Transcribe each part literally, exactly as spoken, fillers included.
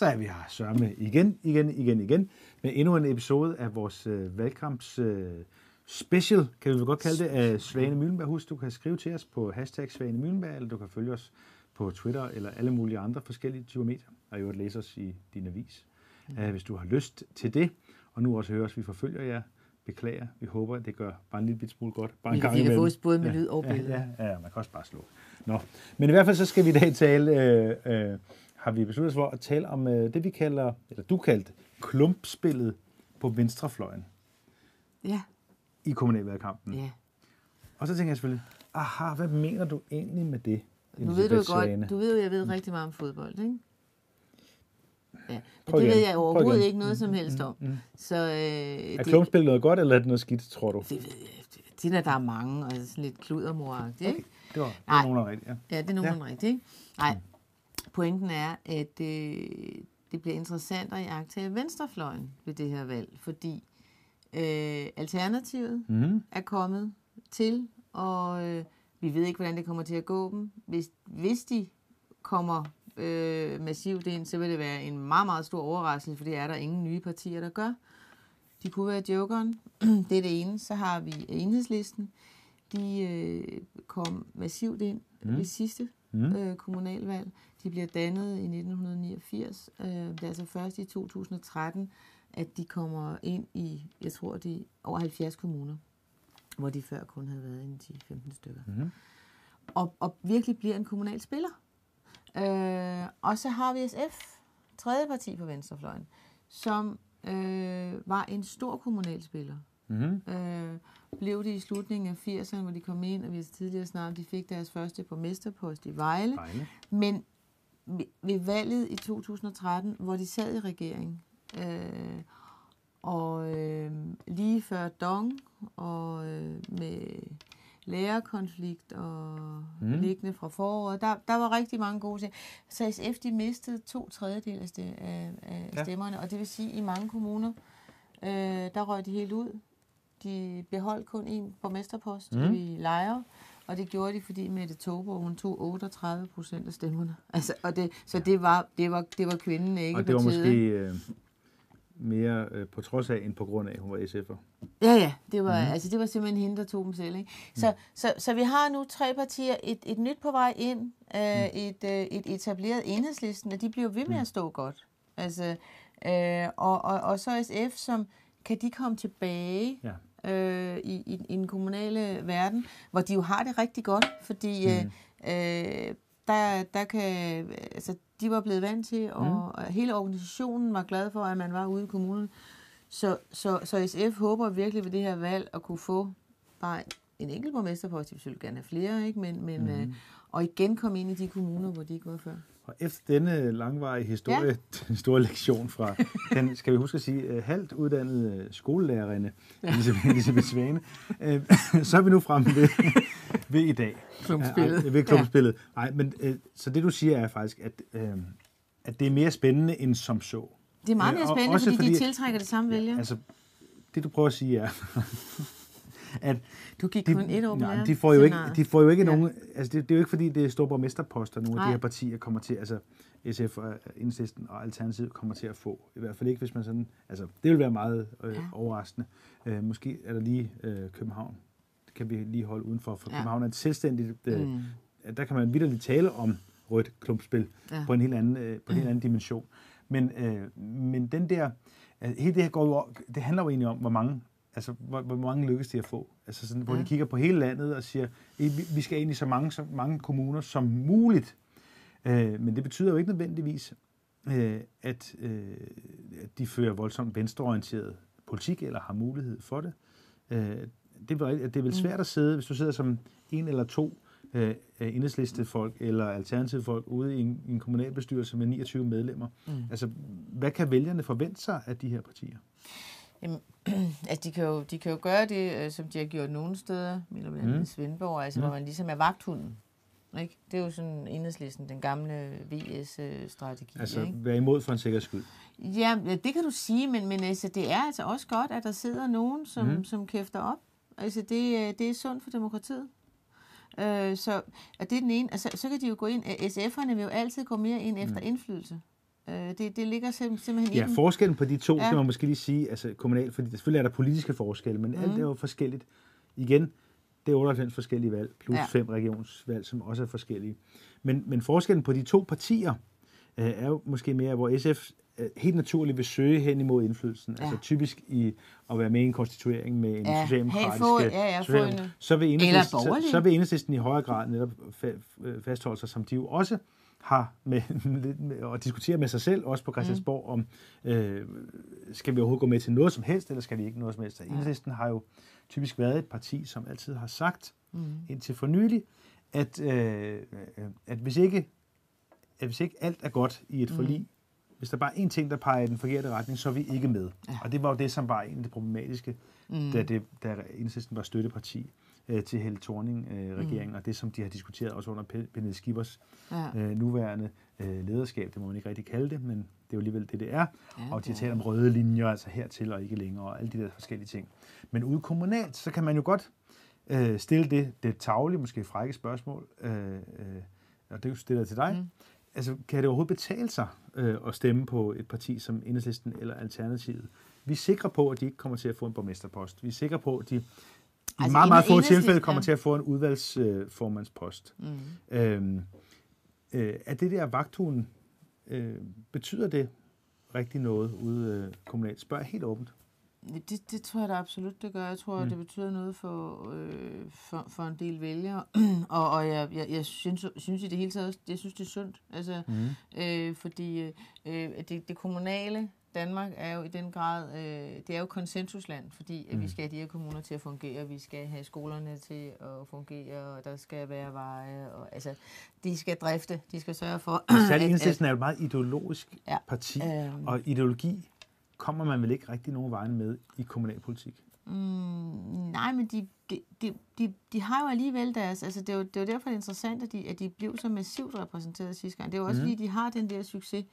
Så er vi her sørme igen, igen, igen, igen med endnu en episode af vores øh, valgkamps øh, special, kan vi vel godt kalde det, af Svane Møllenberg. Husk, du kan skrive til os på hashtag Svane Møllenberg, eller du kan følge os på Twitter eller alle mulige andre forskellige typer medier, og i øvrigt læse os i din avis, mm. uh, hvis du har lyst til det. Og nu også høre os, vi forfølger jer. Beklager, vi håber, at det gør bare en lille bit smule godt. Bare en gang imellem. Vi kan få os både med ja, lyd og billeder. Ja, ja, ja, man kan også bare slå. Nå. Men i hvert fald så skal vi i dag tale, øh, øh, har vi besluttet os for at tale om øh, det, vi kalder, eller du kaldte, klumpspillet på venstrefløjen. Ja. I kommunalvalgkampen. Ja. Og så tænker jeg selvfølgelig, aha, hvad mener du egentlig med det? Nu ved du jo godt, du ved jo, jeg ved rigtig meget om fodbold, ikke? Ja, men det ved jeg overhovedet ikke noget som helst om. Mm, mm, mm. Så, øh, er klumpspillet noget godt, eller er det noget skidt, tror du? Det ved jeg. Det er der er mange, og sådan lidt kludermor-agtigt, ikke? Okay. Det var, det var nogen rigtigt, ja. Ja, det er nogen ja. rigtigt, ikke? Nej, pointen er, at øh, det bliver interessant at iagttage venstrefløjen ved det her valg, fordi øh, Alternativet mm. er kommet til, og øh, vi ved ikke, hvordan det kommer til at gå dem. Hvis, hvis de kommer Øh, massivt ind, så vil det være en meget, meget stor overraskelse, for det er der ingen nye partier, der gør. De kunne være jokeren. Det er det ene. Så har vi Enhedslisten. De øh, kom massivt ind mm. ved sidste øh, kommunalvalg. De bliver dannet i nitten niogfirs. Øh, det er altså først i to tusind og tretten, at de kommer ind i, jeg tror, de over halvfjerds kommuner, hvor de før kun havde været en ti til femten stykker. Mm. Og, og virkelig bliver en kommunal spiller. Øh, og så har vi S F, tredje parti på venstrefløjen, som øh, var en stor kommunalspiller. Mm-hmm. Øh, blev de i slutningen af firserne, hvor de kom ind, og vi har tidligere snart, de fik deres første borgmesterpost i Vejle. Vejle. Men ved valget i to tusind og tretten, hvor de sad i regeringen, øh, og øh, lige før Dong, og øh, med lærerkonflikt og mm. liggende fra foråret. Der, der var rigtig mange gode ting. Så S F, de mistede to tredjedel af, af ja. stemmerne, og det vil sige, at i mange kommuner, øh, der røg de helt ud. De beholdt kun en borgmesterpost mm. i Lejre, og det gjorde de, fordi Mette Touborg, hun tog otteogtredive procent af stemmerne. Altså, og det, så ja. det, var, det, var, det var kvinden, ikke partiet. Og det var måske øh, mere øh, på trods af, end på grund af, hun var S F'er. Ja, ja, det var, mm. altså, det var simpelthen hende, der tog dem selv. Ikke? Så, mm. så, så vi har nu tre partier, et, et nyt på vej ind, øh, mm. et, øh, et etableret Enhedslisten, og de bliver ved med at stå godt. Altså, øh, og, og, og så S F, som kan de komme tilbage ja. øh, i, i, i den kommunale verden, hvor de jo har det rigtig godt, fordi mm. øh, der, der kan, altså, de var blevet vant til, og, mm. og hele organisationen var glad for, at man var ude i kommunen. Så, så, så S F håber virkelig ved det her valg at kunne få bare en enkelt borgmesterpost, hvis vi gerne have flere, ikke? Men, men, mm. øh, og igen komme ind i de kommuner, hvor de ikke var før. Og efter denne langvarige historie, ja. den store lektion fra den, skal vi huske at sige, halvt uddannede skolelærerinde, ja. Elisabeth Svane, øh, så er vi nu fremme ved, ved i dag. Klumpspillet. Ej, ved klumpspillet. Ja. Ej, men, øh, så det du siger er faktisk, at, øh, at det er mere spændende end som så. Det er meget mere spændende, fordi, fordi de tiltrækker det samme vælger. Ja, altså, det du prøver at sige er, at du gik de, kun et år på nej, de får jo ikke, de får jo ikke ja. nogen, altså det, det er jo ikke fordi, det er store borgmesterposter, nogle af de her partier kommer til, altså S F og Enhedslisten og Alternativet kommer til at få. I hvert fald ikke, hvis man sådan, altså det vil være meget øh, ja. overraskende. Øh, måske er der lige øh, København. Det kan vi lige holde udenfor, for ja. København er et selvstændigt, øh, mm. der kan man vitterligt tale om rødt klumpspil ja. på en helt anden, øh, på en helt anden dimension. Men, øh, men den der, altså, hele det her går jo, det handler jo egentlig om, hvor mange, altså, hvor, hvor mange lykkes de at få. Altså sådan, hvor ja. de kigger på hele landet og siger, vi skal egentlig så mange, så mange kommuner som muligt. Øh, men det betyder jo ikke nødvendigvis, øh, at, øh, at de fører voldsomt venstreorienteret politik, eller har mulighed for det. Øh, det, er, det er vel svært at sidde, hvis du sidder som en eller to, Øh, Enhedsliste folk eller alternative folk ude i en, en kommunalbestyrelse med niogtyve medlemmer. Mm. Altså, hvad kan vælgerne forvente sig af de her partier? Jamen, altså, de kan jo, de kan jo gøre det, som de har gjort nogle steder, eller blandt andet Svendborg, altså, mm. hvor man ligesom er vagthunden. Ikke? Det er jo sådan Enhedslisten, den gamle V S-strategi. Altså, ikke? Være imod for en sikker skyld. Ja, det kan du sige, men, men altså, det er altså også godt, at der sidder nogen, som, mm. som kæfter op. Altså, det, det er sundt for demokratiet. Øh, så, og det er den ene, altså, så kan de jo gå ind, S F'erne vil jo altid gå mere ind efter mm. indflydelse. Det, det ligger simpelthen ja, i den. Forskellen på de to, ja. Skal man måske lige sige, altså kommunalt, fordi selvfølgelig er der politiske forskelle, men mm. alt er jo forskelligt. Igen, det er otteoghalvfems forskellige valg, plus ja. fem regionsvalg, som også er forskellige. Men, men forskellen på de to partier øh, er jo måske mere, hvor S F øh, helt naturligt vil søge hen imod indflydelsen. Ja. Altså typisk i at være med i en konstituering med en ja. socialdemokratisk... Hey, få, ja, ja, socialdemokratisk. En... Så, vil så, så vil Enhedslisten i højere grad netop fa- fastholde sig, som de jo også... har med, med og diskutere med sig selv, også på Christiansborg, om øh, skal vi overhovedet gå med til noget som helst, eller skal vi ikke noget som helst. Enhedslisten har jo typisk været et parti, som altid har sagt, mm. indtil for nylig, at, øh, at, hvis ikke, at hvis ikke alt er godt i et forlig, mm. hvis der bare er én ting, der peger i den forkerte retning, så er vi ikke med. Ja. Og det var jo det, som var en af det problematiske, mm. da, det, da Enhedslisten var støtteparti til Helle Thorning-regeringen, mm. og det, som de har diskuteret også under Pernille Skippers ja. øh, nuværende øh, lederskab. Det må man ikke rigtig kalde det, men det er jo alligevel det, det er. Ja, og de har talt om røde linjer, altså hertil og ikke længere, og alle de der forskellige ting. Men ude kommunalt, så kan man jo godt øh, stille det, det taglige, måske frække spørgsmål, øh, øh, og det stiller jeg til dig. Mm. Altså, kan det overhovedet betale sig øh, at stemme på et parti som Enhedslisten eller Alternativet? Vi er sikre på, at de ikke kommer til at få en borgmesterpost. Vi er sikre på, at de i altså meget, meget få tilfælde kommer til at få en udvalgsformandspost. Øh, mm. øhm, øh, er det der vagthunden, øh, betyder det rigtig noget ude øh, kommunalt? Spørg helt åbent. Det, det tror jeg da absolut, det gør. Jeg tror, mm. det betyder noget for, øh, for, for en del vælgere. og og jeg, jeg, jeg synes, synes i det hele taget, jeg synes, det er sundt. Altså, mm. øh, fordi øh, det, det kommunale... Danmark er jo i den grad, øh, det er jo konsensusland, fordi at vi skal have de her kommuner til at fungere, vi skal have skolerne til at fungere, og der skal være veje, og altså, de skal drifte, de skal sørge for... Særlig Enhedslisten er jo et meget ideologisk ja, parti, øh, og ideologi kommer man vel ikke rigtig nogen vejen med i kommunalpolitik? Mm, nej, men de, de, de, de har jo alligevel deres... Altså, det er jo, det er jo derfor, det er interessant, at de, at de blev så massivt repræsenteret sidste gang. Det er jo også mm. fordi, de har den der succes...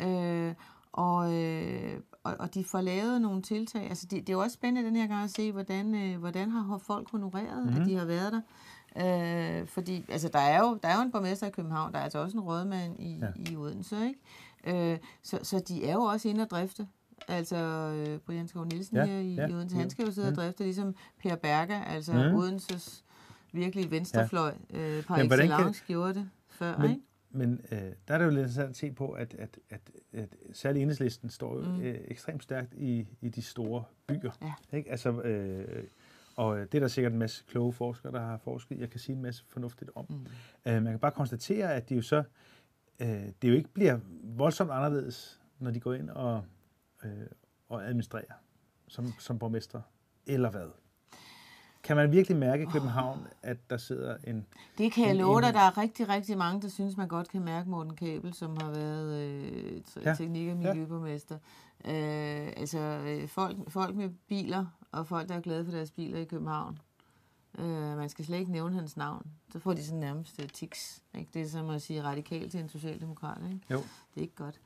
Øh, Og, øh, og, og de får lavet nogle tiltag. Altså, det, det er jo også spændende den her gang at se, hvordan, øh, hvordan har folk honoreret, mm. at de har været der. Øh, fordi altså, der, er jo, der er jo en borgmester i København, der er altså også en rådmand i, ja. i Odense, ikke? Øh, så, så de er jo også inde og drifte. Altså øh, Brianske Nielsen ja, her i, ja, i Odense, han skal jo sidde ja. og drifte, ligesom Per Berge, altså mm. Odenses virkelig venstrefløj, ja. øh, par excellence gjorde det før, men... ikke? Men øh, der er det jo lidt interessant at se på, at, at, at, at særlig Enhedslisten står jo mm. øh, ekstremt stærkt i, i de store byer. Ja. Ikke? Altså, øh, og det er der sikkert en masse kloge forskere, der har forsket. Jeg kan sige en masse fornuftigt om. Mm. Øh, man kan bare konstatere, at det jo så øh, det jo ikke bliver voldsomt anderledes, når de går ind og, øh, og administrerer som, som borgmester eller hvad. Kan man virkelig mærke i København, at der sidder en... Det kan en, jeg love dig. Der er rigtig, rigtig mange, der synes, man godt kan mærke Morten Kabel, som har været øh, ja. teknik- og miljøborgmester. Ja. Øh, altså øh, folk, folk med biler, og folk, der er glade for deres biler i København. Øh, man skal slet ikke nævne hans navn. Så får de sådan nærmest øh, tics. Ikke? Det er som at sige radikal til en socialdemokrat. Ikke? Jo. Det er ikke godt.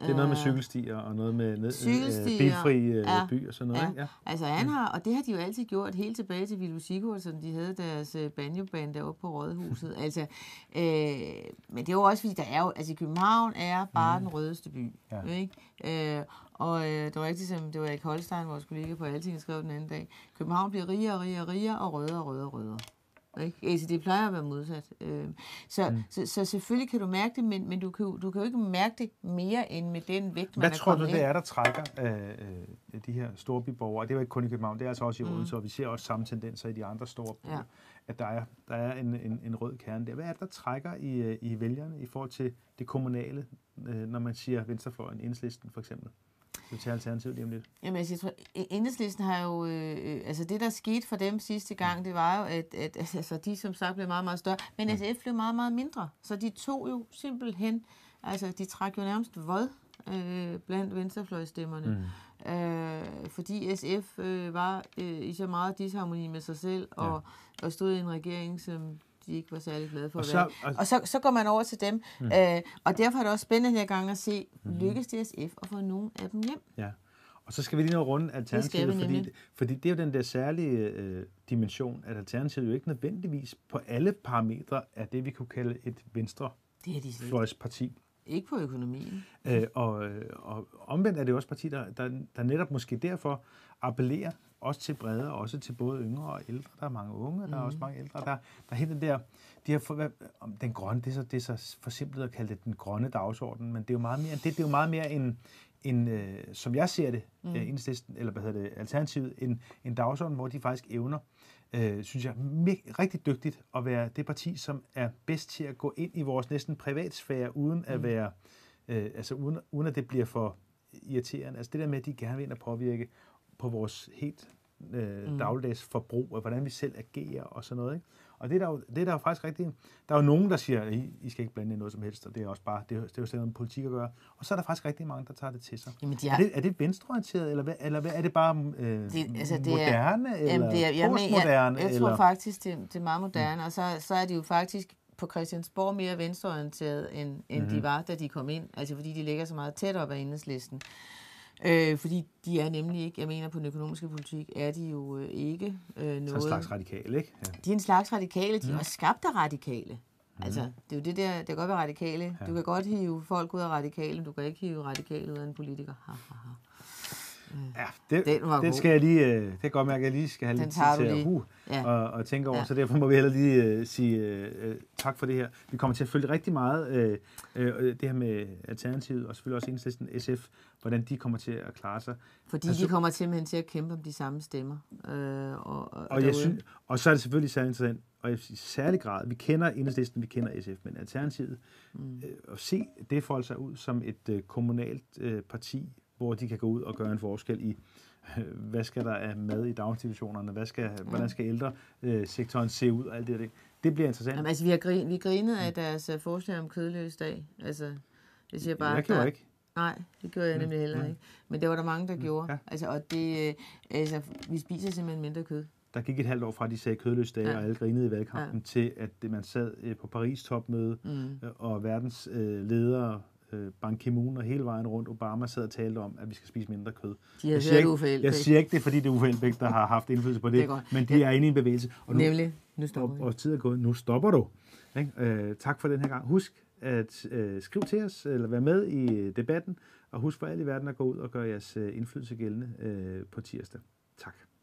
Det er noget med cykelstier og noget med øh, bilfri øh, ja. by og sådan noget. Ja. Ikke? Ja. Altså han har, og det har de jo altid gjort helt tilbage til Ville Sigurd, som de havde deres banjoband deroppe på Rødhuset. altså, øh, men det er jo også fordi, der er jo, altså København er bare mm. den rødeste by. Ja. Ikke? Øh, og øh, det var rigtigt, som det var Erik Holstein, vores kollega på Altinget, skrev den anden dag. København bliver rigere, rigere, rigere og rødere, rødere, rødere. Ikke? Altså, det plejer at være modsat. Så, mm. så, så selvfølgelig kan du mærke det, men, men du, kan jo, du kan jo ikke mærke det mere end med den vægt, man Hvad er kommet Hvad tror du, det er, der trækker øh, de her store byborgere? Det er jo ikke kun i København, det er altså også i Odense, mm. og vi ser også samme tendenser i de andre store byer, ja. at der er, der er en, en, en rød kerne der. Hvad er det, der trækker i, i vælgerne i forhold til det kommunale, når man siger venstrefløjen, Enhedslisten for eksempel? Du tager Alternativet lige om lidt. Jamen, altså, jeg tror, Enhedslisten har jo... Øh, altså, det, der skete for dem sidste gang, det var jo, at, at altså, de som sagt blev meget, meget større, men S F mm. blev meget, meget mindre. Så de tog jo simpelthen... Altså, de trak jo nærmest vod øh, blandt venstrefløjstemmerne. Mm. Øh, fordi S F øh, var øh, i så meget disharmoni med sig selv, og, ja. og stod i en regering, som... de ikke var særlig glade for og at være. Så, og og så, så går man over til dem. Mm. Øh, og derfor er det også spændende her gang at se, mm-hmm. lykkes det S F at få nogen af dem hjem? Ja, og så skal vi lige nå runde Alternativet, fordi, fordi det er jo den der særlige øh, dimension, at Alternativet jo ikke nødvendigvis på alle parametre er det, vi kunne kalde et venstrefløjsparti. Ikke på økonomien. Øh, og, og omvendt er det også parti, der, der, der netop måske derfor appellerer også til bredere, også til både yngre og ældre. Der er mange unge, der mm. er også mange ældre. Der, der er den der, de har fået, den grønne, det er, så, det er så forsimplet at kalde det den grønne dagsorden, men det er jo meget mere, det, det er jo meget mere en, en øh, som jeg ser det, mm. øh, Enhedslisten, eller hvad hedder det, Alternativet, en, en dagsorden, hvor de faktisk evner, øh, synes jeg, mig, rigtig dygtigt at være det parti, som er bedst til at gå ind i vores næsten privatsfære, uden at mm. være, øh, altså uden, uden at det bliver for irriterende. Altså det der med, at de gerne vil ind og påvirke på vores helt øh, mm. dagligdags forbrug, og hvordan vi selv agerer og sådan noget, ikke? Og det er der jo, det er der jo faktisk rigtigt. Der er jo nogen, der siger, at I, I skal ikke blande ind noget som helst, og det er også bare, det er, det er jo stadig noget med politik at gøre. Og så er der faktisk rigtig mange, der tager det til sig. Jamen, de er... Er, det, er det venstreorienteret, eller hvad, eller hvad er det bare øh, det, altså, det moderne, er, eller det er, jamen, postmoderne? Jeg, jeg, jeg tror eller... faktisk, det, det er meget moderne, og så, så er de jo faktisk på Christiansborg mere venstreorienteret, end, end mm-hmm. de var, da de kom ind. Altså fordi de ligger så meget tæt op ad Enhedslisten. Øh, fordi de er nemlig ikke, jeg mener på den økonomiske politik, er de jo øh, ikke øh, noget... Så en slags radikale, ikke? Ja. De er en slags radikale, de mm. er også skabt af radikale. Mm. Altså, det er jo det der, det kan godt være radikale. Ja. Du kan godt hive folk ud af radikale, men du kan ikke hive radikale ud af en politiker. Ha, ha, ha. Ja, det, den, den skal jeg lige, øh, det kan godt mærke, at jeg lige skal have den lidt tid til at uh, ja. og, og tænke over, ja. Så derfor må vi heller lige øh, sige øh, tak for det her. Vi kommer til at følge rigtig meget øh, øh, det her med Alternativet, og selvfølgelig også Enhedslisten, S F, hvordan de kommer til at klare sig. Fordi altså, de kommer simpelthen til at kæmpe om de samme stemmer. Øh, og, og, og, jeg synes, og så er det selvfølgelig særlig interessant, og i særlig grad, vi kender Enhedslisten, vi kender S F, men Alternativet, mm. øh, at se det folde sig ud som et øh, kommunalt øh, parti, hvor de kan gå ud og gøre en forskel i, øh, hvad skal der af mad i daginstitutionerne, hvad skal, mm. hvordan skal ældresektoren øh, se ud, og alt det der. Det bliver interessant. Jamen, altså, vi har grin, vi grinede af deres uh, forslag om kødløs dag. Altså, det siger bare, jeg gjorde der... ikke. Nej, det gjorde jeg nemlig heller mm. ikke. Men det var der mange, der mm. gjorde. Ja. Altså, og det, øh, altså, vi spiser simpelthen mindre kød. Der gik et halvt år fra, at de sagde kødløs dage, ja. og alle grinede i valgkampen, ja. til at man sad øh, på Paris topmøde, mm. og verdens øh, ledere, Ban Ki-moon og hele vejen rundt, Obama sad og talte om, at vi skal spise mindre kød. Jeg siger, ikke, jeg siger ikke det, fordi det er Uffe Elbæk, der har haft indflydelse på det, det men de ja. er inde i en bevægelse. Og nu, Nemlig, nu stopper og, og tid er gået. Nu stopper du. Øh, tak for den her gang. Husk at øh, skrive til os, eller være med i debatten, og husk for alle i verden at gå ud og gøre jeres øh, indflydelse gældende øh, på tirsdag. Tak.